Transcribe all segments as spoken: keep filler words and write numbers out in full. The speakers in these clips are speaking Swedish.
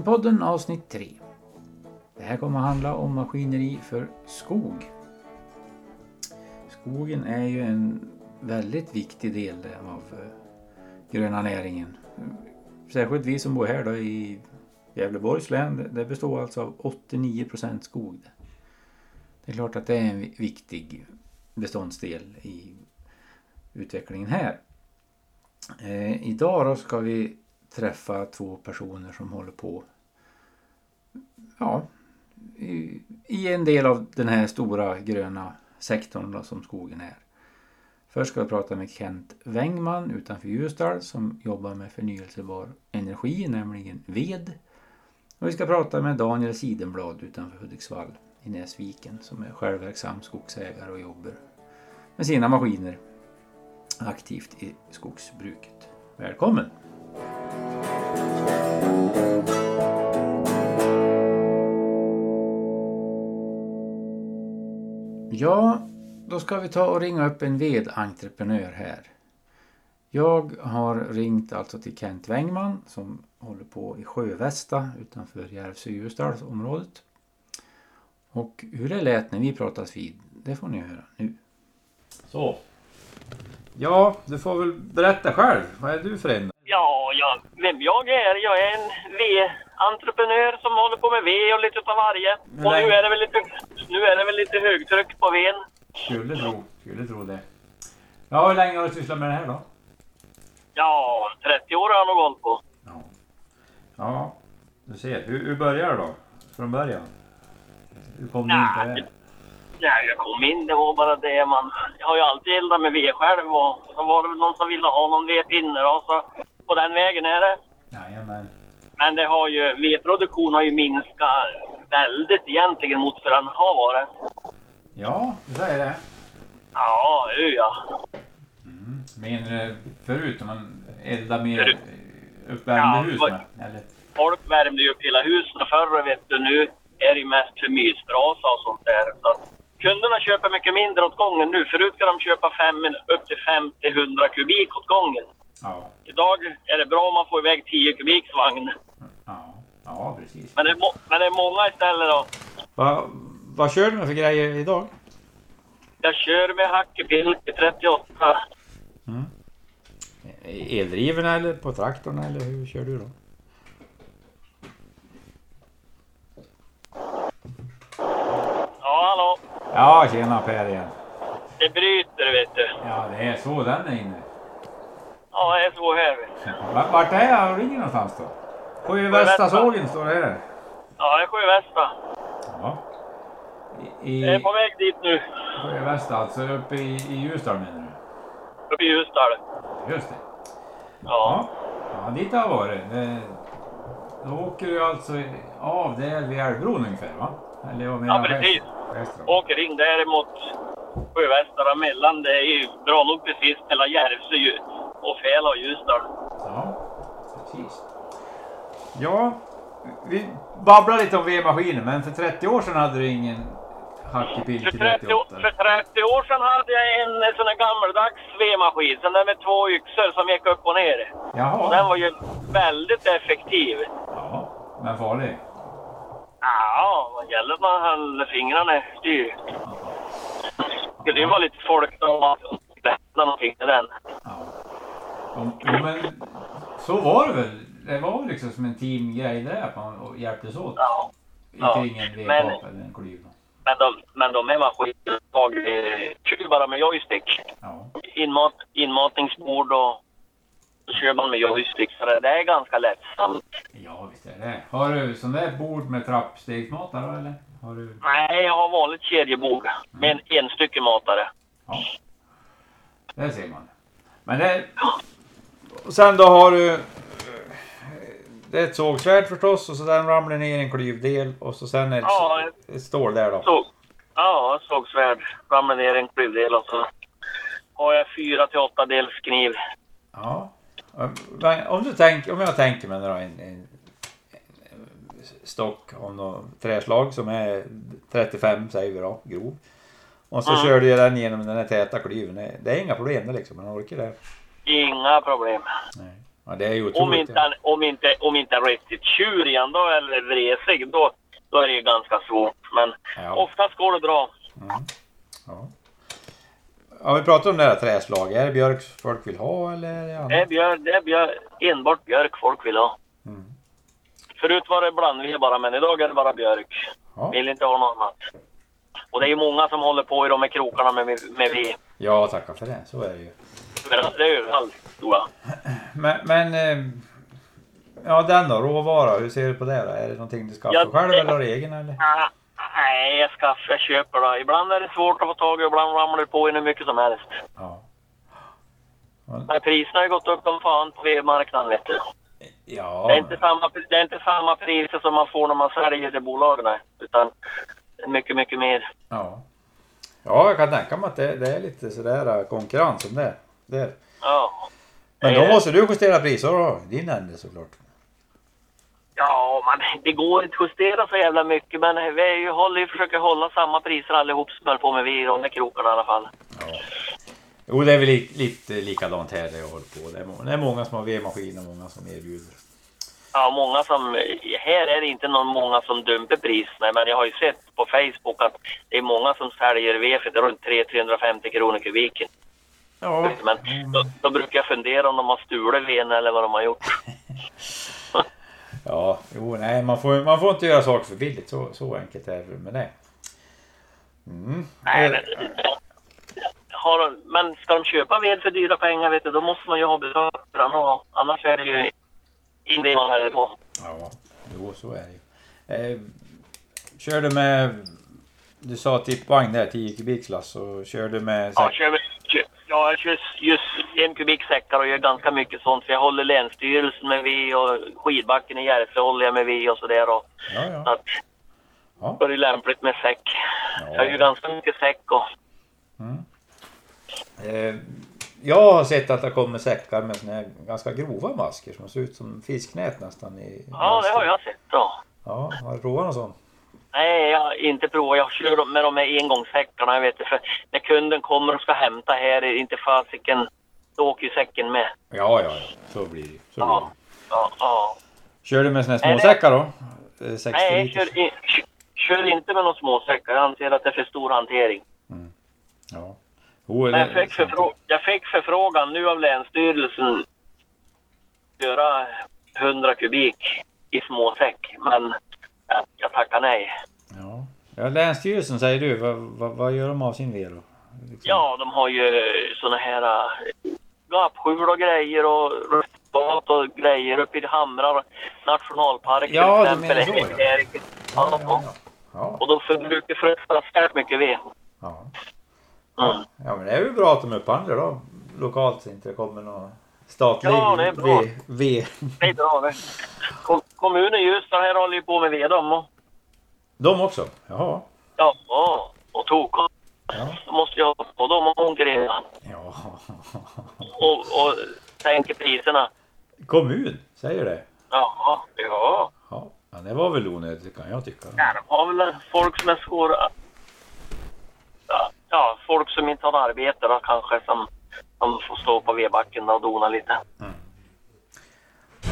Maskinpodden avsnitt tre. Det här kommer att handla om maskineri för skog. Skogen är ju en väldigt viktig del av gröna näringen. Särskilt vi som bor här då i Gävleborgs län, det består alltså av åttionio procent skog. Det är klart att det är en viktig beståndsdel i utvecklingen här. Eh, idag då ska vi träffa två personer som håller på ja, i, i en del av den här stora gröna sektorn då, som skogen är. Först ska vi prata med Kent Vängman utanför Ljusdal som jobbar med förnyelsebar energi, nämligen ved. Och vi ska prata med Daniel Sidenblad utanför Hudiksvall i Näsviken som är självverksam skogsägare och jobbar med sina maskiner aktivt i skogsbruket. Välkommen! Ja, då ska vi ta och ringa upp en vedentreprenör här. Jag har ringt alltså till Kent Vängman som håller på i Sjövästa utanför Järvsö Ljusdalsområdet. Och hur det lät när vi pratas vid, det får ni höra nu. Så. Ja, du får väl berätta själv. Vad är du för en? Ja, jag, vem jag är? Jag är en vedentreprenör som håller på med ved och lite av varje. Och nu är det väl lite, nu är det väl lite högtryck på ved. Skulle tro, skulle tro det. Ja, hur länge har du sysslat med det här då? Ja, trettio år har jag nog hållit på. Ja, ja du ser. Hur, hur började då? Från början? Hur kom du in på det? Nej, jag kom in, det var bara det man... Jag har ju alltid eldat med ved själv och så var det väl någon som ville ha någon vedpinne och så... På den vägen är det. Jajamän. Men det har ju... Vedproduktion har ju minskat väldigt egentligen mot för den har varit. Ja, du säger det. Ja, det är ja. Mm. Men förut, om man eldar med uppvärmda ja, hus med, eller? Folk värmde ju upp hela husen förr, vet du, nu är det mest för mysbrasa och sånt där. Så kunderna köper mycket mindre åt gången nu. Förut ska de köpa fem, upp till femtio till hundra kubik åt gången. Ja. Idag är det bra om man får iväg tio kubiks vagn. Ja, ja precis. Men det, är, men det är många istället då. Va, vad kör du med för grejer idag? Jag kör med Hackerbil i trettioåtta. Mm. Eldriven eller på traktorn eller hur kör du då? Ja, hallå. Ja, tjena Per igen. Det bryter, vet du. Ja, det är så den är inne. Ja, det är så här. Vart, vart är jag ringer någonstans då? Sjövästa sågen står det här. Ja, det är Sjövästa. Ja. I, i... Jag är på väg dit nu. Sjövästa, alltså uppe i, i Ljusdal menar du? Uppe i Ljusdal. Just det. Ja. Ja, dit har jag varit. Det... Då åker du alltså av där vid Älvbron ungefär va? Eller ja, precis. Västra. Åker in där mot Sjövästra mellan. Det är ju bra nog precis mellan Järvsö och Fäla och Ljusdal. Ja, precis. Ja, vi babblar lite om V-maskiner, men för trettio år sedan hade du ingen hackebil till trettioåtta. För trettio år sedan hade jag en sån här gammaldags V-maskin, sån där med två yxor som gick upp och ner. Jaha. Den var ju väldigt effektiv. Ja, men farlig. Ja, vad gäller att man höll fingrarna efter ju. Det skulle ju vara lite folk som var någonting till den. Ja. Jo, men så var det väl. Det var liksom som en teamgrej där att man hjälptes åt. Ja. Ja. Kring en vedkap eller en klyv. Men de, men de här maskinerna tog kör bara med joystick. Ja. Inmat, inmatningsbord och så kör man med joystick. Så det är ganska lättsamt. Ja, visst är det. Har du sån där bord med trappstegsmatare eller? Har du... Nej, jag har vanligt kedjebord med mm. en, en stycke matare. Ja, det ser man. Men det... Och sen då har du... Det är ett sågsvärd förstås och så sen ramlar ner en klyvdel och så sen är det ja, ett stål där då. Så, ja, sågsvärd. Ramlar ner en klyvdel och så har jag fyra till åtta dels kniv. Ja. Om, du tänk, om jag tänker mig då en, en, en stock av något träslag som är trettiofem säger vi då, grov. Och så mm. kör du den genom den här täta klyven. Det är inga problem det liksom, man orkar det. Inga problem. Nej. Ja, det är ju om, inte, ja. om inte om inte riktigt tjurigen då eller vresig då, då är det ju ganska svårt. Men ja. Oftast går det bra. Mm. Ja. Ja, vi pratar om det här träslag. Är det björk folk vill ha eller är det annat? Det är björk, det är björk, enbart björk folk vill ha. Mm. Förut var det blandved bara, men idag är det bara björk. Ja. Vill inte ha något annat. Och det är ju många som håller på i de här krokarna med, med vi. Ja, tackar för det. Så är det ju. Det är ju allt, tror jag. Men, men ja, den då, råvara, hur ser du på det då? Är det någonting du skaffar ja, själv eller egen eller? Nej, jag skaffar, jag köper då. Ibland är det svårt att få tag i, ibland ramlar det på i hur mycket som helst. Ja. Men, men priserna har ju gått upp om fan på marknaden, vet du. Ja. Det är inte men... samma, det är inte samma priser som man får när man säljer det bolagen, utan mycket, mycket mer. Ja. Ja, jag kan tänka mig att det, det är lite sådär konkurrens om det. Det. Ja. Men då måste du justera priser då, din ände såklart. Ja, men det går inte justera så jävla mycket, men vi håller, försöker hålla samma priser allihop som är på med vi och med krokarna i alla fall. Ja. Jo, det är väl li- lite likadant här där jag håller på. Det är, må- det är många som har V-maskiner, många som erbjuder. Ja, många som, här är det inte någon många som dumper priserna, men jag har ju sett på Facebook att det är många som säljer V för det runt tre hundra trehundrafemtio kronor kubiken. Ja. Men då, då brukar jag fundera om de har stulit veden eller vad de har gjort. Ja, jo, nej, man får, man får inte göra saker för billigt, så, så enkelt är det med det. Mm. Nej, men, har de, men ska de köpa ved för dyra pengar, vet du, då måste man ju ha betalt för den, annars är det ju inte det man håller på. Ja, jo, så är det ju. Eh, kör du med, du sa tippvagn där, tio kubikklass, så kör du med... Ja, kör med... Ja, just, just en kubiksäckar och gör ganska mycket sånt. För jag håller länsstyrelsen med vi och skidbacken i Järvsö håller jag med vi och sådär. Och ja, ja. Så att ja. Då är det lämpligt med säck. Ja. Jag gör ganska mycket säck och... Mm. Eh, jag har sett att det kommer säckar med såna ganska grova masker som ser ut som fisknät nästan. I, ja, det har jag sett då. Ja, har du provat något sånt? Nej, jag inte provat. Jag kör med de här engångssäckarna, jag vet det. För när kunden kommer och ska hämta här, är inte fasiken, då åker ju säcken med. Ja, ja, ja. Så blir det. Så ja, blir det. Ja, ja. Kör du med såna här småsäckar då? Nej, jag kör, in, kör inte med några småsäckar. Jag anser att det är för stor hantering. Mm. Ja. Oh, men jag, fick förfrå- jag fick förfrågan nu av länsstyrelsen göra hundra kubik i småsäck, men... Jag tackar nej. Ja. Ja, länsstyrelsen säger du, vad, vad, vad gör de av sin ved då? Liksom. Ja, de har ju såna här gapskjul och grejer och röstbåt och grejer uppe i Hamrar nationalpark. Ja, till exempel. Det menar så. Ja. Ja, ja, ja. Ja. Och de förbrukar fruktansvärt mycket ved. Ja. Ja. Mm. Ja, men det är ju bra att de upphandlar då. Lokalt så inte det kommer någon statlig ja, det är bra. ved. ved. Det är bra det. Kom, kommunen just här håller ju på med ved dem och... De också? Jaha. Ja, och tog. Ja. Då måste jag på dem och konkurrera. Ja. Och, och tänker priserna. Kommun, säger det? Ja, ja. Ja, det var väl onödigt kan jag tycka. Ja, de har väl folk som är svåra. Ja, folk som inte har arbete då kanske som, som får stå på vedbacken och dona lite. Mm.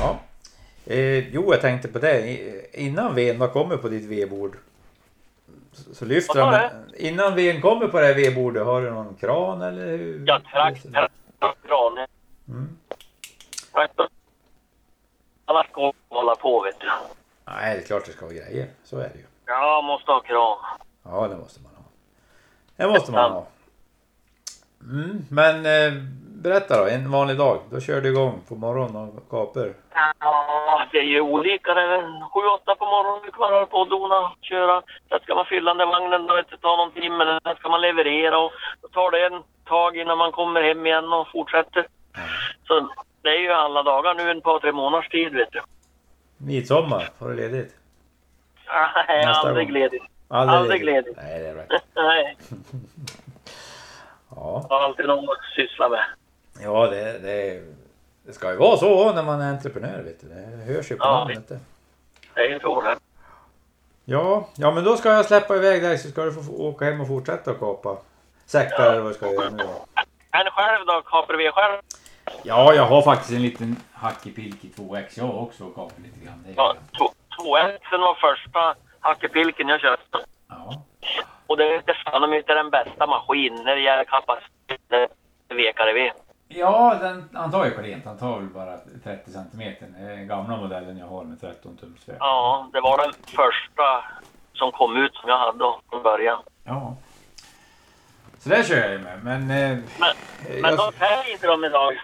Ja. Eh, jo, jag tänkte på det. Innan veden har kommit på ditt vedbord så lyfter han. Innan veden kommer på det här vedbordet, har du någon kran eller hur? Ja, traktor, kran. Mm. Traktor. Alla ska hålla på, vet du. Nej, det är klart det ska vara grejer. Så är det ju. Ja, måste ha kran. Ja, det måste man ha. Det måste man ha. Mm, men... Eh, berätta då, en vanlig dag. Då kör du igång på morgon och kapar. Ja, det är ju olika. Det är sju åtta på morgonen kan man hålla på och dona, köra. Sen ska man fylla den vagnen, då vet det tar någon timme. Sen ska man leverera och då tar det en tag innan man kommer hem igen och fortsätter. Mm. Så det är ju alla dagar nu en par, tre månaders tid, vet du. Midsommar, får du ledigt? Nej, aldrig ledigt. Aldrig, aldrig ledigt. Nej, det är rätt. Nej. Ja. Jag har alltid något att syssla med. Ja, det, det, det ska ju vara så när man är entreprenör, vet du. Det hörs ju på ja, namnet. Det, det är så det. Ja, ja, men då ska jag släppa iväg dig så ska du få åka hem och fortsätta att kapa. Säkert ja. Eller vad ska jag göra nu då? Men själv då, kapar vi själv? Ja, jag har faktiskt en liten Hackerbilki två X jag har också och kapar lite grann. Ja, två Xen var första Hackerbilken jag köpte. Ja. Och det är fan inte den bästa maskinen jag kapaciteten vekade vi. Ja, den antar jag på rent. Han tar väl bara trettio centimeter. Den gamla modellen jag har med tretton tums. Ja, det var den första som kom ut som jag hade då från början. Ja. Så det kör jag ju med. Men, men, jag... men de färger inte de idag.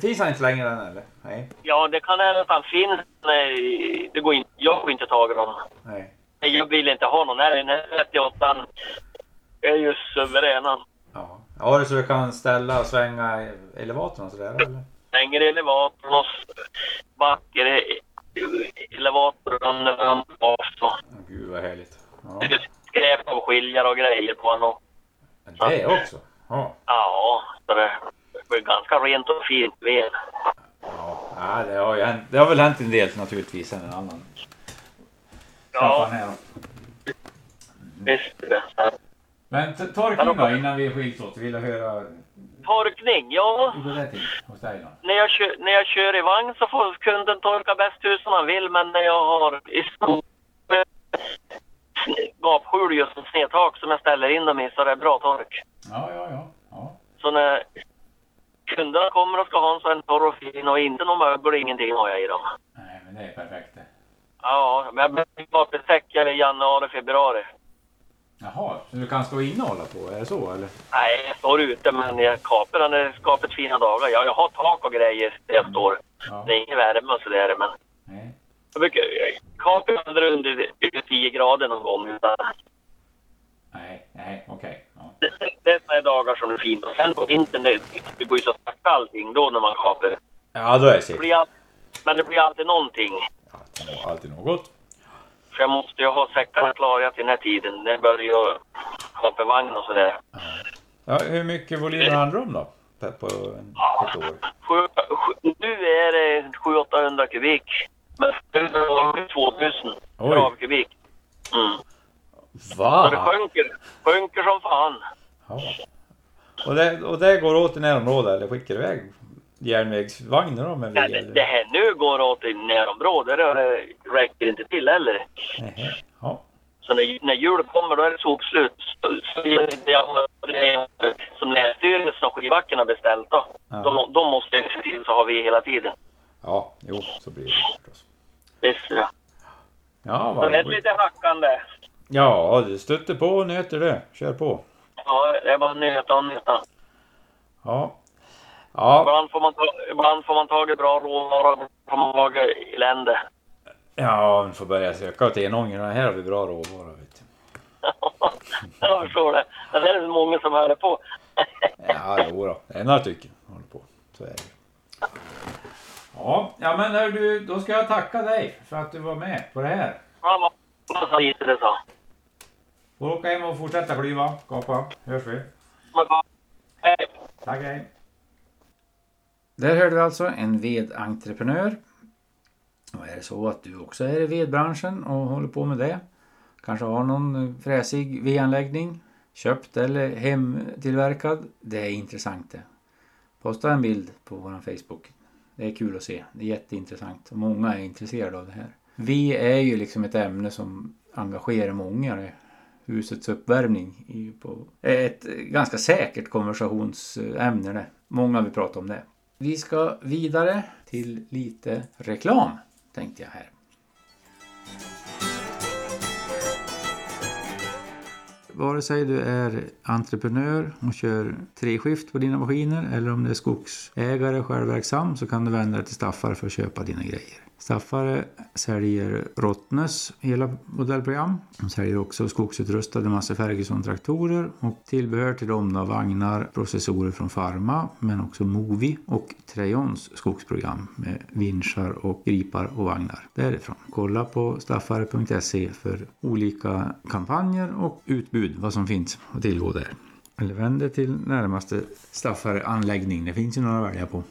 Finns han inte längre än eller? Nej. Ja, det kan även att han finns. Nej, det går inte. Jag får inte tag i dem. Nej. Jag vill inte ha någon här. Den här trettioåttan är ju suveräna. Ja. Ja, så du kan ställa och svänga elevatorn och sådär, eller? Svänger elevatorn och backar elevatorn också. Gud, vad härligt. Ja. Det är skräp och skiljar och grejer på honom. Det är också? Ja. Ja, så det är ganska rent och fint ved. Ja, det har, ju hänt, det har väl hänt en del naturligtvis än en annan. Ja, visst är det. Men t- torkning då, innan vi skiljs åt, vill jag höra... Torkning, ja. Hur går det till hos dig då? När jag, kö- när jag kör i vagn så får kunden torka bäst hur som han vill, men när jag har i stor gapskjul just en snedtak som jag ställer in dem i så det är bra tork. Ja, ja, ja, ja. Så när kunderna kommer och ska ha en sån torr och fin och inte någon möbel, ingenting har jag i dem. Nej, men det är perfekt det. Ja, men jag blir bara besäckad i januari, februari. Jaha, så du kan stå inne och hålla på, är det så eller? Nej, jag står ute men jag kapar den är skapet fina dagar. Jag, jag har tak och grejer där jag står. Ja. Det är ingen värme och sådär men... Nej. Jag brukar kapar aldrig under tio grader någon gång utan... Nej, nej, okej. Okay. Ja. Det, det är sådana dagar som är fint och sen på internet det går ju så sakta allting då när man kapar. Ja, då är det säkert. Men det blir alltid någonting. Ja, det var alltid något. För jag måste ju ha säckarna klara till den här tiden. Det börjar ju kapa vagn och sådär. Ja, hur mycket volymer handlar om då? På en, ja, ett år? Sju, sju, nu är det sju åttahundra kubik. Men nu var det tvåtusen gravkubik. Mm. Va? Så det sjunker, sjunker som fan. Ja. Och, det, och det går åt i närområdet eller skickar iväg? Järnvägsvagnar då? Men ja, det, det här nu går åt i närområdet och det räcker inte till heller. Nähe, ja. Så när, när jul kommer då är det sopslut. Så, så det, som länsstyrelsen och skivbackarna beställt då. Ja. De, de måste se till så har vi hela tiden. Ja, jo, så blir det förstås. Visst, ja. Ja, vad det är lite hackande. Ja, du stöter på och nöter det. Kör på. Ja, det är bara nöta och nöta. Ja. Ja. Ibland får man ta, ibland får man ta bra råvaror från många länder. Ja, man får börja söka åt enångerna. Här har vi bra råvaror, vet du. Ja, jag förstår det. Det är det många som hör på. Ja, jo då. Det är några tycker håller på. Så är det. Ja, ja men hör du, då ska jag tacka dig för att du var med på det här. Ja, vad sa inte det så. Får åka hem och fortsätta kliva, kapa. Hörs vi. Hej. Tack, hej. Där hörde vi alltså en vedentreprenör. Och är det så att du också är i vedbranschen och håller på med det? Kanske har någon fräsig vedanläggning, köpt eller hemtillverkad. Det är intressant det. Posta en bild på vår Facebook. Det är kul att se. Det är jätteintressant. Många är intresserade av det här. Ved är ju liksom ett ämne som engagerar många. Husets uppvärmning är ju på ett ganska säkert konversationsämne det. Många vill prata om det. Vi ska vidare till lite reklam, tänkte jag här. Vare sig du är entreprenör och kör tre skift på dina maskiner eller om du är skogsägare och självverksam så kan du vända dig till Staffare för att köpa dina grejer. Staffare säljer Rottnes hela modellprogram. De säljer också skogsutrustade Massey Ferguson-traktorer och tillbehör till dem då vagnar, processorer från Pharma men också Movi och Trejons skogsprogram med vinschar och gripar och vagnar därifrån. Kolla på staffare punkt se för olika kampanjer och utbud vad som finns att tillgå där. Eller vänd dig till närmaste Staffare-anläggning, det finns ju några att välja på.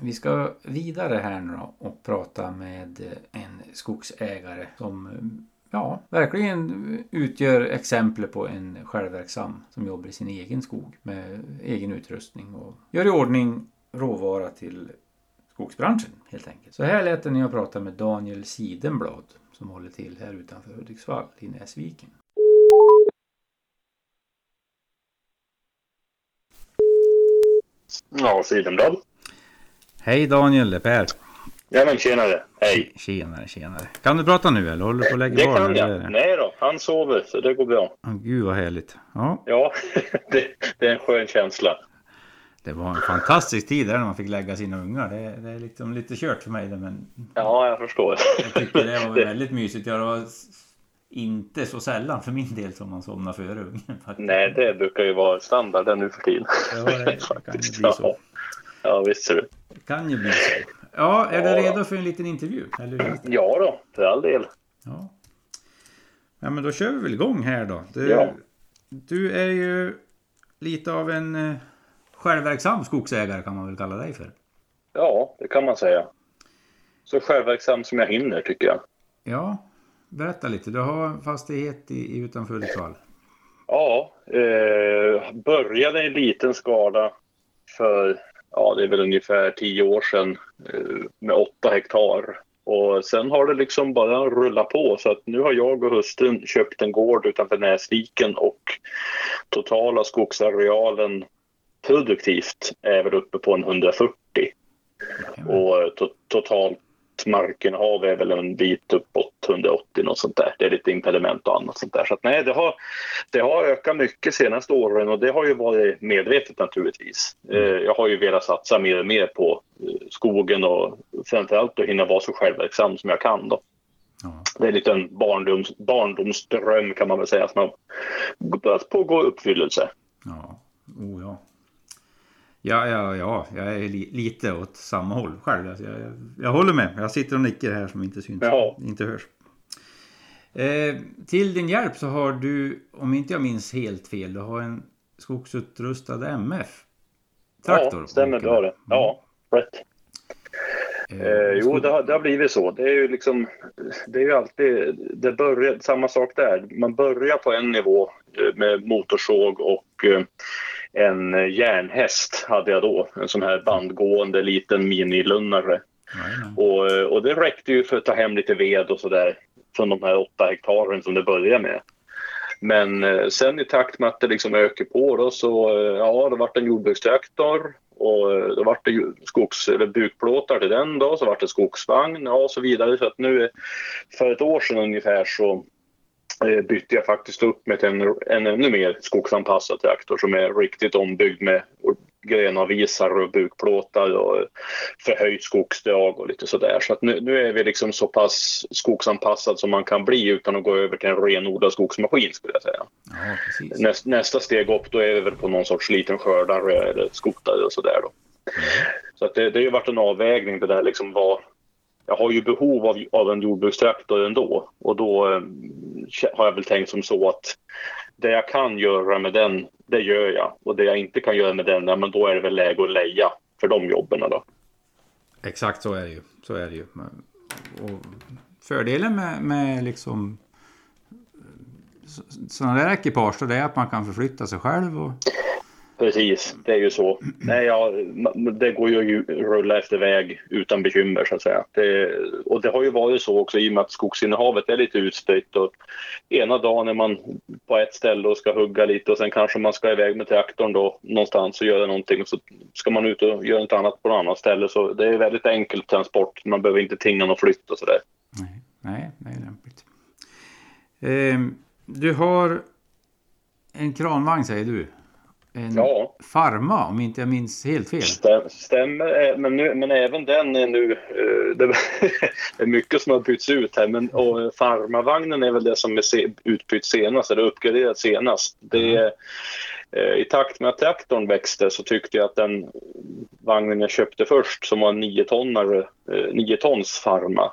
Vi ska vidare här nu då och prata med en skogsägare som ja, verkligen utgör exempel på en självverksam som jobbar i sin egen skog med egen utrustning och gör i ordning råvara till skogsbranschen helt enkelt. Så här lät det när jag pratade med Daniel Sidenblad som håller till här utanför Hudiksvall i Näsviken. Ja, Sidenblad. Hej Daniel, det är Per. Ja men tjenare, hej. Tjenare, tjenare. Kan du prata nu eller håller du på att lägga det barn? Det kan jag, nej då, han sover så det går bra. Åh, gud vad härligt. Ja, ja det, det är en skön känsla. Det var en fantastisk tid där när man fick lägga sina ungar. Det, det är liksom lite kört för mig det, men... Ja, jag förstår. Jag tycker det var väldigt mysigt. Ja, det var inte så sällan för min del som man somnar före ungen. Nej, det brukar ju vara standarden nu för tiden. Ja, det, det kan ju bli så. Ja, visst ser du. Det kan ju bli så. Ja, är ja, du redo för en liten intervju? Eller ja då, för all del. Ja. Ja, men då kör vi väl igång här då. Du, ja. Du är ju lite av en... självverksam skogsägare kan man väl kalla dig för? Ja, det kan man säga. Så självverksam som jag hinner tycker jag. Ja, berätta lite. Du har en fastighet i, utanför Hudiksvall. Ja, eh, började i liten skala för, ja det är väl ungefär tio år sedan eh, med åtta hektar. Och sen har det liksom bara rullat på så att nu har jag och hustrun köpt en gård utanför Näsviken och totala skogsarealen produktivt är väl uppe på en hundrafyrtio. Och to- totalt markinnehav är väl en bit uppåt hundraåttio något sånt där. Det är lite impediment och annat sånt där. Så att nej, det har, det har ökat mycket senaste åren och det har ju varit medvetet naturligtvis. Eh, jag har ju velat satsa mer och mer på skogen och framförallt att hinna vara så självverksam som jag kan då. Ja. Det är en liten barndoms, barndomsdröm kan man väl säga som har börjat pågå uppfyllelse. Ja, oh ja. Ja, ja, ja, jag är li- lite åt samma håll själv. Alltså jag, jag, jag håller med. Jag sitter och nickar här som inte syns, ja. Inte hörs. Eh, till din hjälp så har du, om inte jag minns helt fel, du har en skogsutrustad M F-traktor. Ja, stämmer det har det. Ja, rätt. Eh, eh, jo, det har, det har blivit så. Det är ju liksom, det är ju alltid, det börjar, samma sak där. Man börjar på en nivå med motorsåg och... en järnhäst hade jag då, en sån här bandgående liten minilunnare. Mm. Och, och det räckte ju för att ta hem lite ved och sådär från de här åtta hektaren som det började med. Men sen i takt med att det liksom ökar på då så ja, det vart en jordbrukstraktor och då vart det skogs- eller bukplåtar till den då, så vart det skogsvagn ja, och så vidare. Så att nu för ett år sedan ungefär så bytte jag faktiskt upp med en, en ännu mer skogsanpassad traktor som är riktigt ombyggd med grenavvisar och bukplåtar och förhöjt skogsdrag och lite sådär. Så att nu, nu är vi liksom så pass skogsanpassad som man kan bli utan att gå över till en renodlad skogsmaskin skulle jag säga. Ja, precis. Näst, nästa steg upp då är vi väl på någon sorts liten skördare eller skotare och sådär då. Så att det, det har ju varit en avvägning det där liksom var... Jag har ju behov av, av en jordbrukstraktor ändå och då eh, har jag väl tänkt som så att det jag kan göra med den, det gör jag. Och det jag inte kan göra med den, ja, men då är det väl läge att leja för de jobben då. Exakt så är det ju. Så är det ju. Och fördelen med, med liksom sådana där ekipage det är att man kan förflytta sig själv och... Precis, det är ju så. Nej, ja, det går ju att rulla efter väg utan bekymmer så att säga. Det, och det har ju varit så också i och med att skogsinnehavet är lite utspritt. Och ena dagen är man på ett ställe och ska hugga lite och sen kanske man ska iväg med traktorn då någonstans och göra någonting. Så ska man ut och göra något annat på något annat ställe så det är väldigt enkel transport. Man behöver inte tinga någon flytt och sådär. Nej, nej, det är lämpligt. Eh, du har en kranvagn säger du. En ja. Pharma, om inte jag minns helt fel. Stäm, stämmer, men, nu, men även den är nu... Det är mycket som har bytts ut här. Men, och Pharma-vagnen är väl det som är utbytt senast, eller uppgraderat senast. Det, i takt med att traktorn växte så tyckte jag att den vagnen jag köpte först, som var en nio tons Pharma,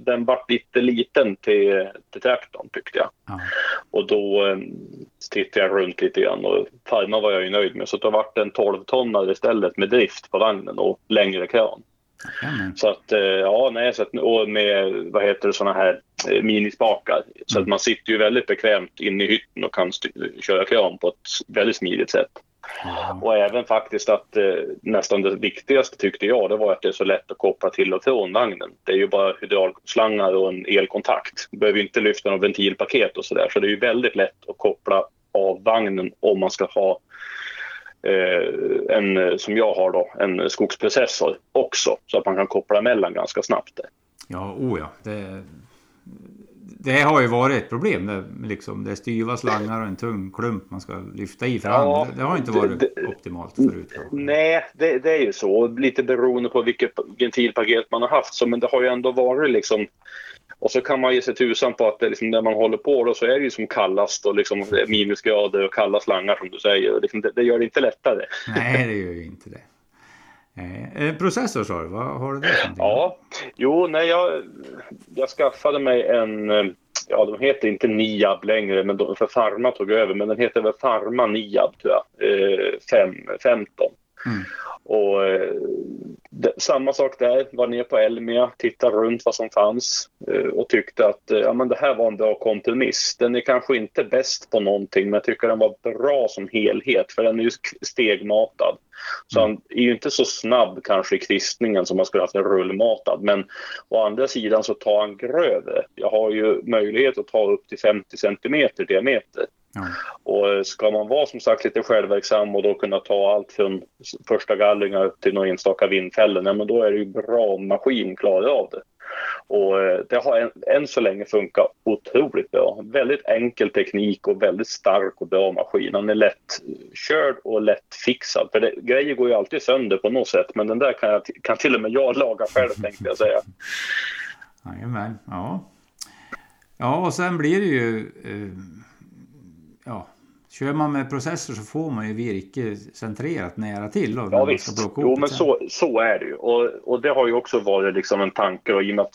den var lite liten till, till traktorn tyckte jag. Ja. Och då tittade jag runt lite grann och Pharma var jag ju nöjd med. Så det vart en tolv tonnare istället med drift på vagnen och längre kran. Mm. Så att ja, nej, så att, och med vad heter det såna här minispakar. Så att man sitter ju väldigt bekvämt inne i hytten och kan st- köra kran på ett väldigt smidigt sätt. Mm. Och även faktiskt att eh, nästan det viktigaste tyckte jag, det var att det är så lätt att koppla till och från vagnen. Det är ju bara hydraulslangar och en elkontakt. Du behöver ju inte lyfta någon ventilpaket och sådär. Så det är ju väldigt lätt att koppla av vagnen om man ska ha eh, en, som jag har då, en skogsprocessor också. Så att man kan koppla mellan ganska snabbt det. Ja, oja. Det, det har ju varit ett problem. Det, liksom, det är styva slangar och en tung klump man ska lyfta i för hand. Ja, det, det har inte varit det, optimalt förut. Nej, det, det är ju så. Lite beroende på vilket ventilpaket man har haft. Så, men det har ju ändå varit liksom... Och så kan man ge sig tusan på att det liksom, när man håller på då, så är det ju som kallast och liksom minusgrader och kalla slangar som du säger. Det, det gör det inte lättare. Nej, det gör ju inte det. Eh, processor sa du, vad har du där? Ja, jo, nej, jag, jag skaffade mig en, ja, de heter inte N I A B längre, men de, för Pharma tog över, men den heter väl Pharma N I A B tror jag, eh, fem, femton. Mm. Och eh, det, samma sak där, var ner på Elmia, tittade runt vad som fanns eh, och tyckte att eh, ja, men det här var en bra kompromiss. Den är kanske inte bäst på någonting, men jag tycker den var bra som helhet, för den är ju stegmatad. Så han är ju inte så snabb kanske i kristningen som man skulle haft en rullmatad. Men å andra sidan så tar han grövre. Jag har ju möjlighet att ta upp till femtio centimeter diameter. Mm. Och ska man vara som sagt lite självverksam och då kunna ta allt från första gallringar upp till några enstaka vindfällen, ja, men då är det ju bra maskin klarar av det. Och det har än, än så länge funkat otroligt bra. Väldigt enkel teknik och väldigt stark och bra maskin. Den är lätt körd och lätt fixad. För det, grejer går ju alltid sönder på något sätt, men den där kan, jag, kan till och med jag laga själv, tänkte jag säga. Jajamän, ja. Ja, och sen blir det ju... Eh... Ja, kör man med processor så får man ju virke centrerat nära till. Då, ja visst, ska jo, men så, så är det ju. Och, och det har ju också varit liksom en tanke. Och i, och med att,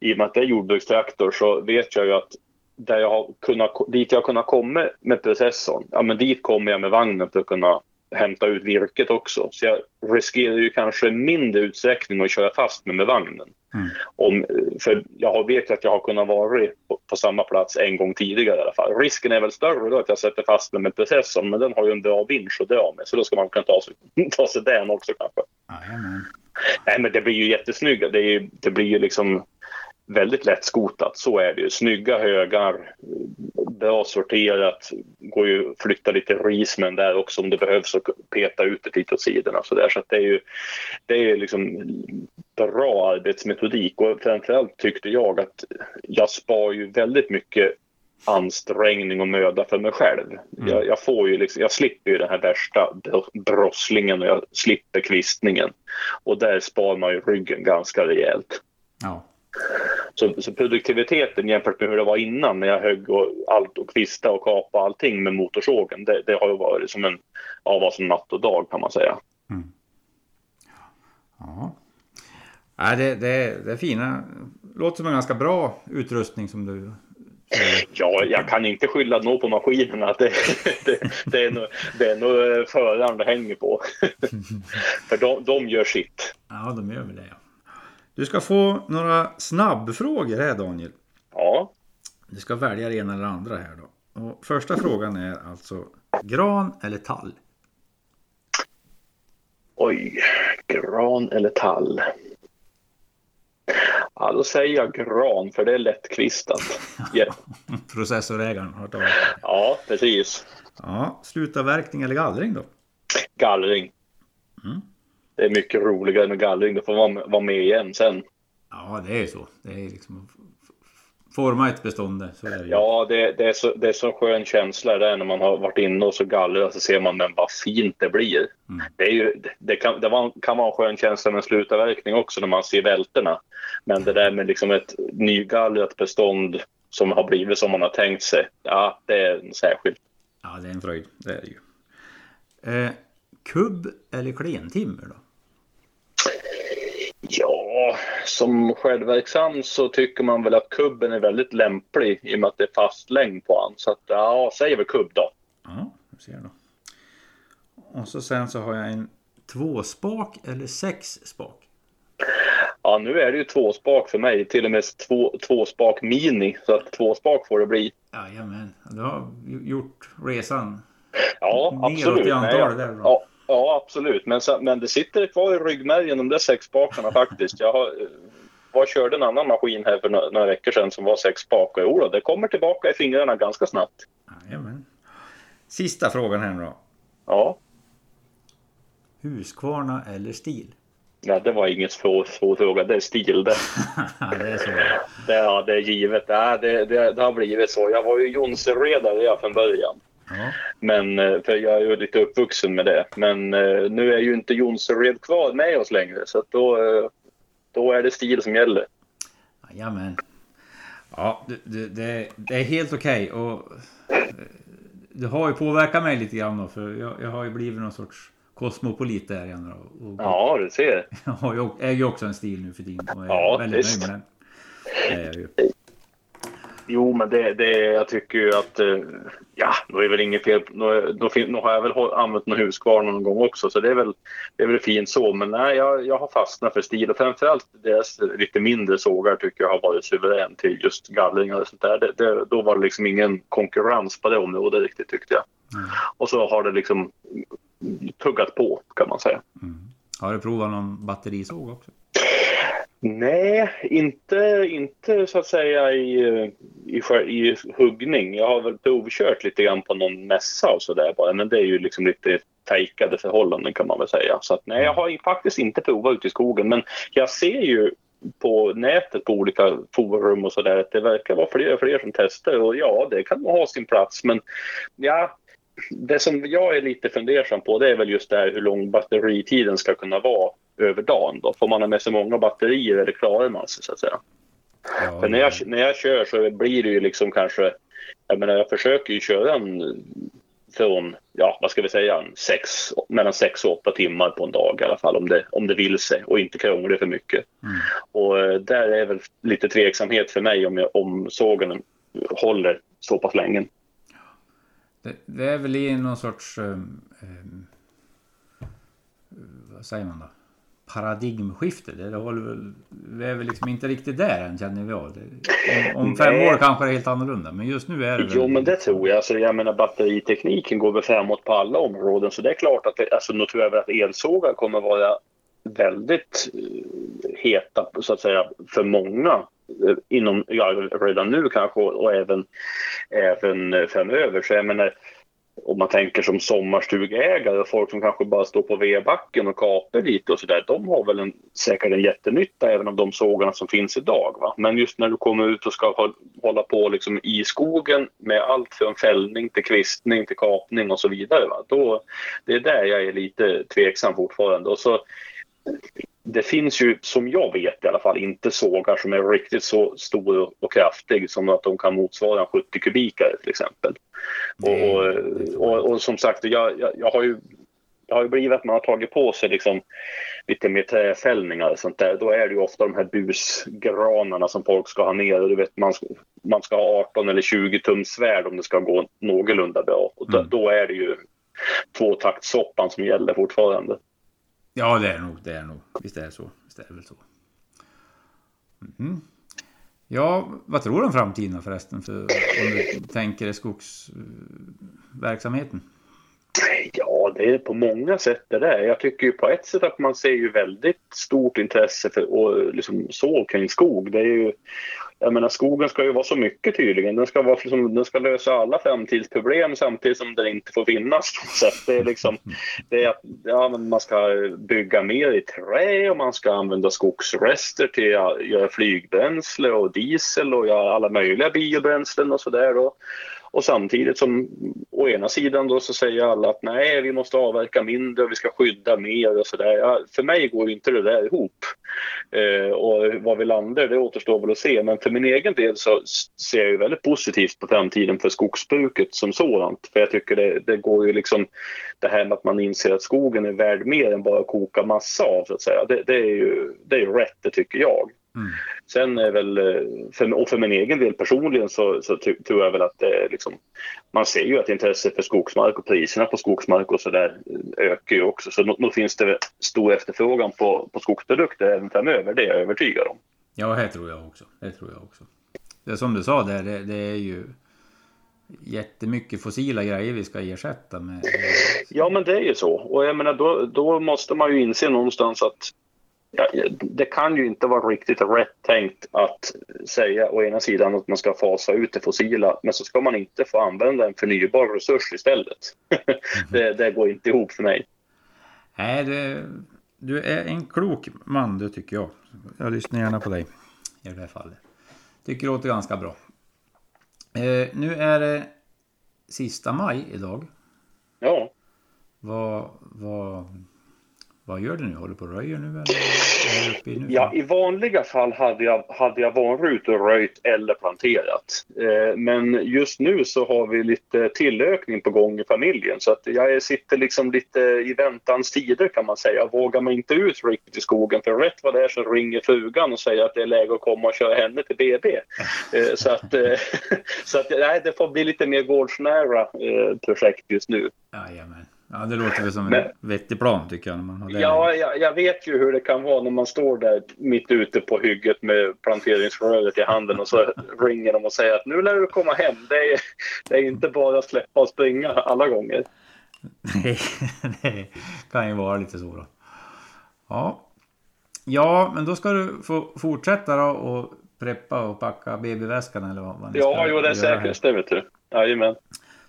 I och med att det är jordbrukstraktor så vet jag ju att där jag har kunnat, dit jag har kunnat komma med processorn, ja, men dit kommer jag med vagnen för att kunna hämta ut virket också. Så jag riskerar ju kanske mindre utsträckning att köra fast med, med vagnen. Mm. Om, för jag vet att jag har kunnat vara på, på samma plats en gång tidigare i alla fall. Risken är väl större då att jag sätter fast med, med processorn, men den har ju en bra vinsch att dra med. Så då ska man kunna ta sig, ta sig den också kanske. Amen. Nej, men det blir ju jättesnygga. Det, är, det blir ju liksom... väldigt lätt skotat, så är det ju. Snygga högar, bra sorterat, går ju att flytta lite rismen där också om det behövs och peta ut det lite åt sidorna. Så, där. Så att det är ju det är liksom bra arbetsmetodik och framförallt tyckte jag att jag spar ju väldigt mycket ansträngning och möda för mig själv. Mm. Jag, jag, får ju liksom, jag slipper ju den här värsta brosslingen och jag slipper kvistningen. Och där spar man ju ryggen ganska rejält. Ja. Så, så produktiviteten jämfört med hur det var innan när jag högg och allt och kvista och kapa och allting med motorsågen, det, det har ju varit som en av oss en natt och dag kan man säga. Mm. Ja. Ja, det, det, det är fina. Låter som en ganska bra utrustning som du... Ja, jag kan inte skylla något på maskinerna. Det, det, det är nog, det är nog föraren det hänger på. För de, de gör sitt. Ja, de gör väl det, ja. Du ska få några snabbfrågor här, Daniel. Ja. Du ska välja det ena eller andra här då. Och första frågan är alltså gran eller tall? Oj, gran eller tall? Ja, då säger jag gran för det är lättkvistat. Yeah. Processorägaren har tagit. Ja, precis. Ja, slutavverkning eller gallring då? Gallring. Mm. Det är mycket roligare med gallring. Då får man vara med igen sen. Ja, det är så. Det är liksom forma ett bestånd. Så är det. Ja, det, det är så, det är så en skön känsla där när man har varit inne och så gallrar så ser man men vad fint det blir. Mm. Det, är ju, det, kan, det var, kan vara en skön känsla med en slutavverkning också när man ser välterna. Men det där med liksom ett nygallrat bestånd som har blivit som man har tänkt sig. Ja, det är särskilt. Ja, det är en fröjd. Det är det ju. Eh, kubb eller klentimmer då? Ja, som självverksam så tycker man väl att kubben är väldigt lämplig i och med att det är fast längd på han. Så att, ja, säger vi kubb då. Ja, vi ser då. Och så sen så har jag en tvåspak eller sex spak? Ja, nu är det ju två spak för mig. Till och med två, två spak mini. Så att två spak får det bli. Jajamän, du har gjort resan. Ja, neråt absolut. I antal, Nej, där, ja, ja, absolut. Men, men det sitter kvar i ryggmärgen, de där sex spakarna faktiskt. Jag har... Jag körde en annan maskin här för några veckor sedan som var sex spak. Jo då, det kommer tillbaka i fingrarna ganska snabbt. Jajamän. Sista frågan här då. Ja. Huskvarna eller Stihl? Nej, det var inget svår, svår fråga. Det är Stihl det. Det är så. Det, ja, det är givet. Det, det, det, det har blivit så. Jag var ju Jonseredare jag från början. Ja. Men för jag är ju lite uppvuxen med det. Men nu är ju inte Jonsered kvar med oss längre. Så att då... Då är det Stihl som gäller. Jajamän. Ja, det, det, det är helt okej. Okay. Och det har ju påverkat mig lite grann då, för jag, jag har ju blivit någon sorts kosmopolit där igen då. Och, ja, du ser. Jag har ju, är ju också en Stihl nu för tiden. Ja, väldigt nöjd med den. Jo, men det, det, jag tycker ju att ja, då är väl inget fel. Då, då, då har jag väl använt någon Huskvarn någon gång också, så det är väl, det är väl fint så. Men nej, jag, jag har fastnat för Stihl, och framförallt deras lite mindre sågar tycker jag har varit suverän till just gallringar och sånt där. Det, det, då var det liksom ingen konkurrens på det området riktigt, tyckte jag. Mm. Och så har det liksom tuggat på, kan man säga. Mm. Har du provat någon batterisåg också? Nej, inte, inte så att säga i, i, i huggning. Jag har väl provkört lite grann på någon mässa och sådär bara. Men det är ju liksom lite tajkade förhållanden, kan man väl säga. Så att nej, jag har ju faktiskt inte provat ute i skogen. Men jag ser ju på nätet på olika forum och sådär att det verkar vara fler och fler som testar. Och ja, det kan nog ha sin plats. Men ja, det som jag är lite fundersam på, det är väl just det här hur lång batteritiden ska kunna vara över dagen då. Får man ha med så många batterier eller klarar man sig, så att säga. Ja, för när jag, när jag kör så blir det ju liksom kanske, jag menar jag försöker ju köra en från, ja vad ska vi säga, en sex, mellan sex och åtta timmar på en dag i alla fall, om det, om det vill sig och inte krånglar för mycket. Mm. Och där är väl lite tveksamhet för mig om, jag, om sågen håller så pass länge. Det, det är väl i någon sorts um, um, vad säger man då? Paradigmskifte. Det, väl, det är väl liksom inte riktigt där än, känner vi av. Om, om fem år kanske det är helt annorlunda, men just nu är det... Jo, men det tror jag. Alltså, jag menar, batteritekniken går väl framåt på alla områden, så det är klart att det, alltså, nu tror jag att elsågar kommer vara väldigt heta, så att säga, för många inom, ja, redan nu kanske, och även, även framöver. Så jag menar, om man tänker som sommarstugägare och folk som kanske bara står på vedbacken och kapar lite och sådär, de har väl en, säkert en jättenytta även av de sågarna som finns idag, va? Men just när du kommer ut och ska hålla på liksom i skogen med allt från fällning till kvistning till kapning och så vidare, va? Då, det är där jag är lite tveksam fortfarande. Och så det finns ju, som jag vet i alla fall, inte sågar som är riktigt så stor och kraftig som att de kan motsvara en sjuttio kubikare till exempel. Mm. Och, och, och som sagt, jag, jag, jag har ju jag har ju blivit att man har tagit på sig liksom lite mer träfällningar och sånt där. Då är det ju ofta de här busgranarna som folk ska ha ner. Och du vet, man ska, man ska ha arton eller tjugo tums svärd om det ska gå någorlunda bra. Och då, mm. då är det ju tvåtaktssoppan som gäller fortfarande. Ja, det är nog, det är nog. Visst är det så. Visst är det väl så. Mm. Ja, vad tror du om framtiden förresten? För om du tänker skogsverksamheten? Ja, det är på många sätt det där. Jag tycker ju på ett sätt att man ser ju väldigt stort intresse för och liksom så kring skog. Det är ju, jag menar, skogen ska ju vara så mycket tydligen. Den ska, vara, liksom, den ska lösa alla framtidsproblem samtidigt som den inte får finnas. Så att det är liksom, det är att ja, men man ska bygga mer i trä och man ska använda skogsrester till att göra flygbränsle och diesel och göra alla möjliga biobränslen och sådär då. Och samtidigt som å ena sidan då så säger alla att nej, vi måste avverka mindre, vi ska skydda mer och sådär. Ja, för mig går ju inte det där ihop. Eh, och vad vi landar, det återstår väl att se. Men för min egen del så ser jag ju väldigt positivt på framtiden för skogsbruket som sådant. För jag tycker det, det går ju liksom det här med att man inser att skogen är värd mer än bara att koka massa av, så att säga. Det, det är ju det är ju rätt, det tycker jag. Mm. Sen är väl, för, och för min egen del personligen så, så ty, tror jag väl att det, liksom, man ser ju att intresset för skogsmark och priserna på skogsmark och sådär ökar ju också. Så nu finns det stor efterfrågan på, på skogsprodukter även framöver, det är jag övertygad om. Ja, det tror jag också. Det tror jag också. Det som du sa där, det, det är ju jättemycket fossila grejer vi ska ersätta med. Ja, men det är ju så. Och jag menar, då, då måste man ju inse någonstans att ja, det kan ju inte vara riktigt rätt tänkt att säga å ena sidan att man ska fasa ut det fossila, men så ska man inte få använda en förnybar resurs istället. det, det går inte ihop för mig. Nej, det, du är en klok man, det tycker jag. Jag lyssnar gärna på dig i det här fallet. Tycker det låter ganska bra. Eh, nu är det sista maj idag. Ja. Vad... vad... Vad gör du nu? Håller du på och röjer nu? Eller uppe i nu? Ja, i vanliga fall hade jag, hade jag varit ute och röjt eller planterat. Eh, men just nu så har vi lite tillökning på gång i familjen. Så att jag sitter liksom lite i väntans tider kan man säga. Jag vågar mig inte ut riktigt i skogen. För rätt vad det är så ringer frugan och säger att det är läge att komma och köra henne till B B. Eh, så att, eh, så att nej, det får bli lite mer gårdsnära eh, projekt just nu. Jajamän. Ja, det låter väl som en men, vettig plan tycker jag. När man har det. Ja, jag, jag vet ju hur det kan vara när man står där mitt ute på hygget med planteringsröret i handen och så ringer de och säger att nu lär du komma hem. Det är, det är inte bara att släppa och springa alla gånger. Nej, det kan ju vara lite så då. Ja, ja men då ska du få fortsätta då och preppa och packa babyväskan eller vad man ska ja, jo, det är säkert det vet du. Jajamän.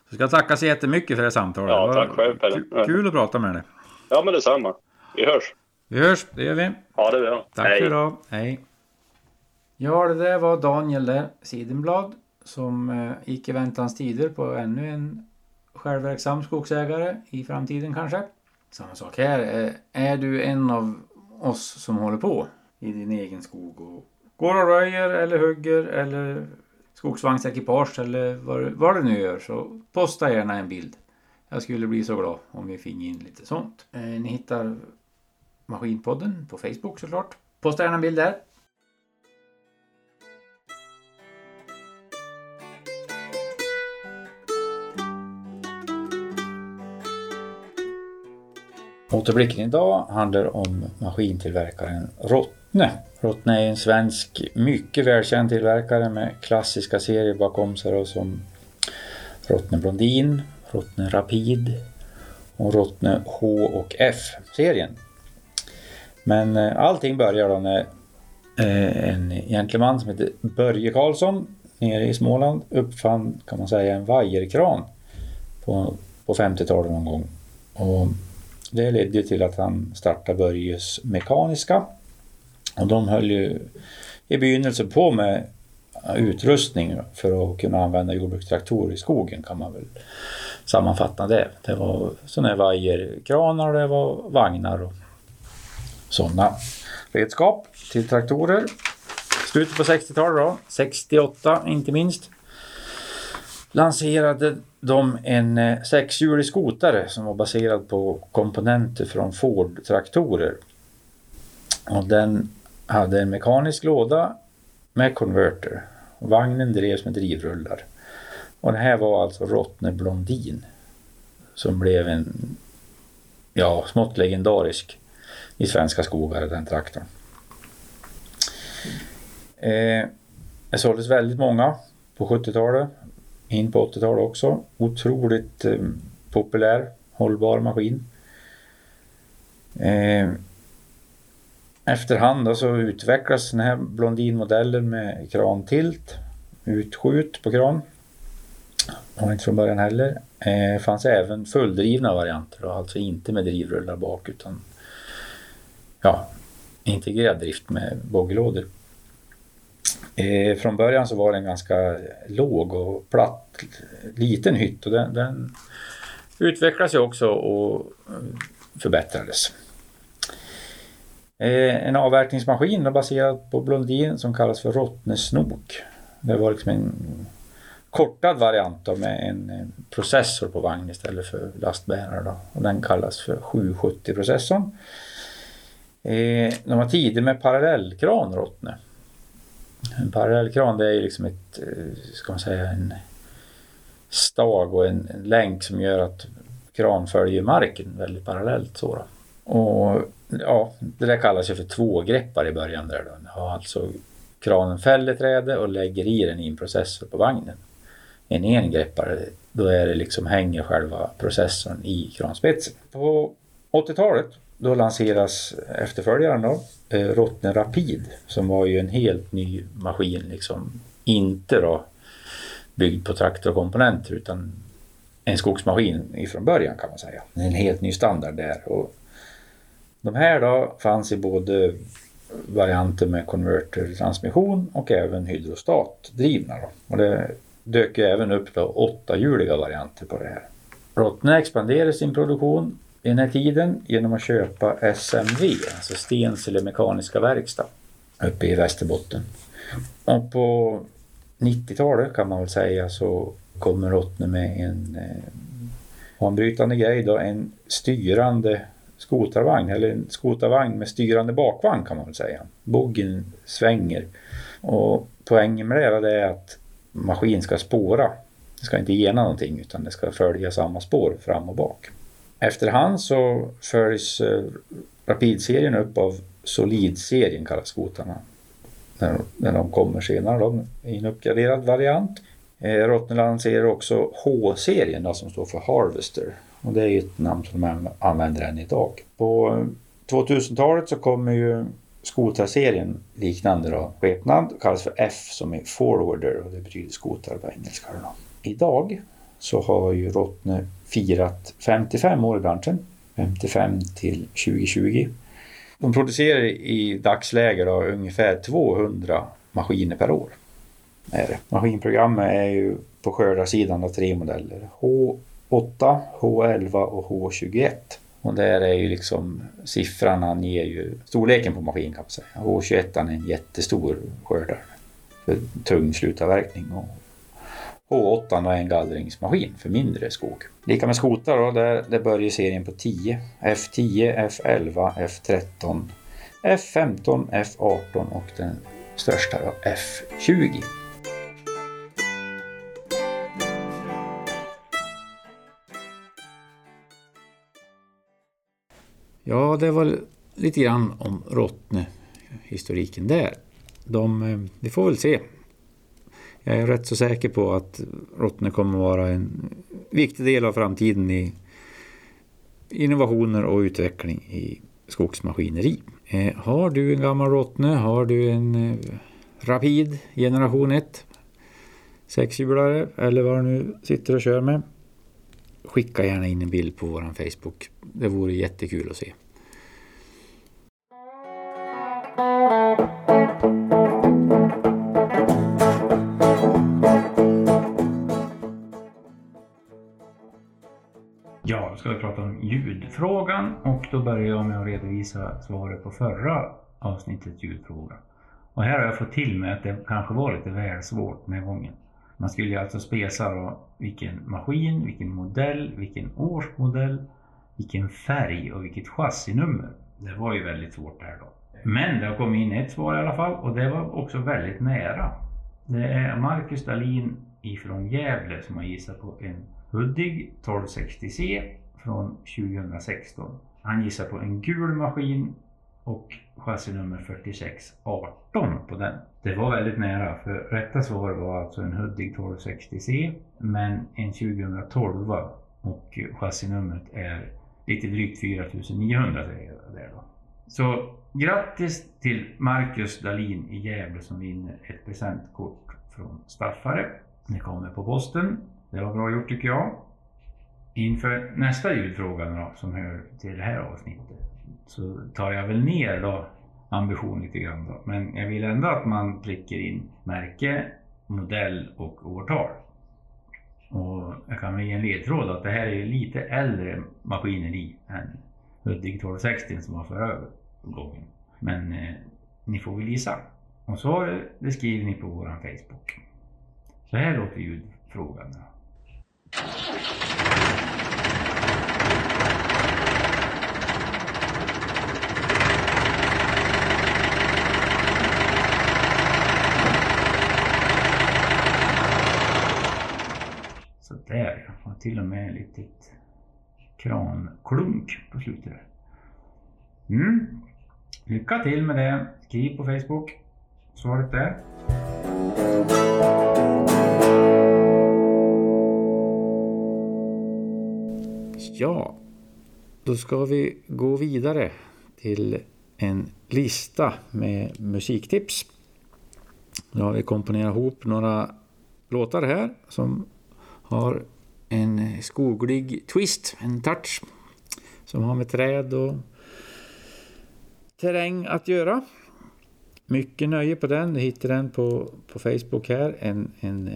Du ska tacka så jättemycket för det samtalet. Ja, tack själv, Pelle. Kul att prata med dig. Ja, men detsamma. Vi hörs. Vi hörs, det gör vi. Ja, det gör vi. Tack för idag. Hej. Ja, det där var Daniel där, Sidenblad, som eh, gick i väntans tider på ännu en självverksam skogsägare i framtiden kanske. Samma sak här. Eh, är du en av oss som håller på i din egen skog och går och röjer eller hugger eller... skogsvagnsekipage eller vad, vad du nu gör så posta gärna en bild. Jag skulle bli så glad om vi fick in lite sånt. Eh, ni hittar Maskinpodden på Facebook såklart. Posta gärna en bild där. Återblicken idag handlar om maskintillverkaren Rottne. Rottne är en svensk mycket välkänd tillverkare med klassiska serier bakom sig som Rottne Blondin, Rottne Rapid och Rottne H och F-serien. Men allting börjar då när en gentleman som heter Börje Karlsson nere i Småland uppfann kan man säga en vajerkran på, på femtiotalet någon gång. Och det ledde till att han startade Börjes mekaniska. Och de höll ju i begynnelsen på med utrustning för att kunna använda jordbrukstraktorer i skogen kan man väl sammanfatta det. Det var sådana här vajerkranar, det var vagnar och sådana redskap till traktorer. Slutet på sextiotalet då, sextioåtta inte minst, lanserade de en sexhjulig skotare som var baserad på komponenter från Ford-traktorer. Och den hade en mekanisk låda med konverter. Vagnen drevs med drivrullar. Och det här var alltså Rottne Blondin. Som blev en ja, smått legendarisk i svenska skogar, den traktorn. Eh, det såldes väldigt många på sjuttiotalet. In på åttiotalet också. Otroligt eh, populär, hållbar maskin. Eh... Efterhand då så utvecklas den här blondinmodellen med krantilt, utskjut på kran. Och inte från början heller. Eh, fanns även fulldrivna varianter och alltså inte med drivrullar bak utan ja, integrerad drift med bogglådor. Eh, från början så var den ganska låg och platt liten hytt och den, den utvecklades ju också och förbättrades. En avverkningsmaskin baserad på blondin som kallas för Rottne Snoken. Det var liksom en kortad variant med en processor på vagn istället för lastbärare. Då. Och den kallas för sjuhundrasjuttio-processorn. De var tidigare med parallellkran Rottne En parallellkran, det är ju liksom ett, ska man säga, en stag och en, en länk som gör att kran följer marken väldigt parallellt så då. Och ja, det där kallas ju för tvågreppar i början där då. Ja, alltså kranen fäller trädet och lägger i den i en processor på vagnen. En engreppare, då är det liksom hänger själva processorn i kranspetsen. På åttiotalet då lanseras efterföljaren då, Rottne Rapid, som var ju en helt ny maskin liksom, inte då byggd på traktorkomponenter utan en skogsmaskin ifrån början kan man säga. En helt ny standard där. Och de här då fanns i både varianter med konverter, transmission och även hydrostatdrivna då. Och det dök ju även upp då åttahjuliga varianter på det här. Rottne expanderade sin produktion i den här tiden genom att köpa S M V, alltså Stensele Mekaniska Verkstad, uppe i Västerbotten. Och på nittiotalet kan man väl säga så kommer Rottne med en eh, ombrytande grej då, en styrande skotarvagn, eller en skotarvagn med styrande bakvagn kan man väl säga. Boggen svänger och poängen med det är att maskin ska spåra. Det ska inte gena någonting utan det ska följa samma spår fram och bak. Efterhand så följs eh, Rapid-serien upp av Solid-serien kallas skotarna. När, när de kommer senare då, i en uppgraderad variant. Eh, Rottne lanserar också H-serien då, som står för Harvester. Och det är ett namn som de använder än idag. På tvåtusentalet så kommer ju skotarserien liknande då. Skepnad kallas för F som är Forwarder och det betyder skotar på engelska. Idag så har ju Rottne firat femtiofem år i branschen, femtiofem till tjugo tjugo. De producerar i dagsläget då ungefär tvåhundra maskiner per år. Är det. Maskinprogrammet är ju på skördarsidan av tre modeller, H åtta, H elva och H tjugoett. Och där är ju liksom siffran anger ju storleken på maskin kan man säga. H tjugoett är en jättestor skördare för tung slutavverkning och H åtta var en gallringsmaskin för mindre skog. Lika med skotar då, där, där börjar serien på tio. F tio, F elva, F tretton, F femton, F arton och den största då, F tjugo. Ja, det var lite grann om Rottne-historiken där. De, vi får väl se. Jag är rätt så säker på att Rottne kommer vara en viktig del av framtiden i innovationer och utveckling i skogsmaskineri. Eh, har du en gammal Rottne, har du en eh, Rapid generation ett, sexhjulare eller vad du nu sitter och kör med, skicka gärna in en bild på vår Facebook. Det vore jättekul att se. Ja, ska vi prata om ljudfrågan och då börjar jag med att redovisa svaret på förra avsnittet ljudfrågan. Och här har jag fått till mig att det kanske var lite väl svårt den här gången. Man skulle ju alltså spesa då vilken maskin, vilken modell, vilken årsmodell, vilken färg och vilket chassinummer. Det var ju väldigt svårt det här då. Men det har kommit in ett svar i alla fall och det var också väldigt nära. Det är Marcus Dahlin ifrån Gävle som har gissat på en Huddig tolv sextio C från tjugohundrasexton. Han gissar på en gul maskin och chassinummer fyrtiosex arton på den. Det var väldigt nära för rätta svar var alltså en Huddig tolv sextio C men en tjugohundratolv och chassinumret är lite drygt fyra tusen niohundra där då. Så grattis till Marcus Dahlin i Gävle som vinner ett presentkort från Staffare. Det kommer på posten. Det var bra gjort tycker jag. Inför nästa ljudfråga då, som hör till det här avsnittet så tar jag väl ner då ambition lite grann då. Men jag vill ändå att man prickar in märke, modell och årtal. Och jag kan väl ge en ledtråd att det här är lite äldre maskineri än Huddig tolv sextio som var förra gången. Men eh, ni får väl gissa. Och så det skriver ni på vår Facebook. Så här låter ljudfrågan då. där. Och till och med en litet kranklunk på slutet. Mm. Lycka till med det. Skriv på Facebook. Svaret där. Ja, då ska vi gå vidare till en lista med musiktips. Då har vi komponerat ihop några låtar här som har en skoglig twist, en touch som har med träd och terräng att göra. Mycket nöje på den. Du hittar den på, på Facebook här. En, en,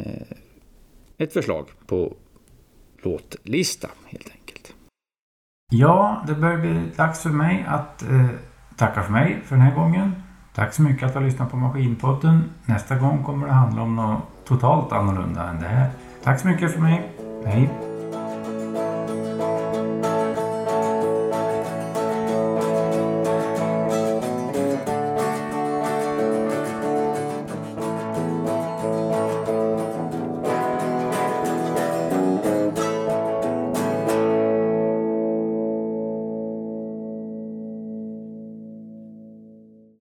ett förslag på låtlista helt enkelt. Ja, det börjar bli dags för mig att eh, tacka för mig för den här gången. Tack så mycket att du har lyssnat på Maskinpodden. Nästa gång kommer det handla om något totalt annorlunda än det här. Tack så mycket för mig. Hej!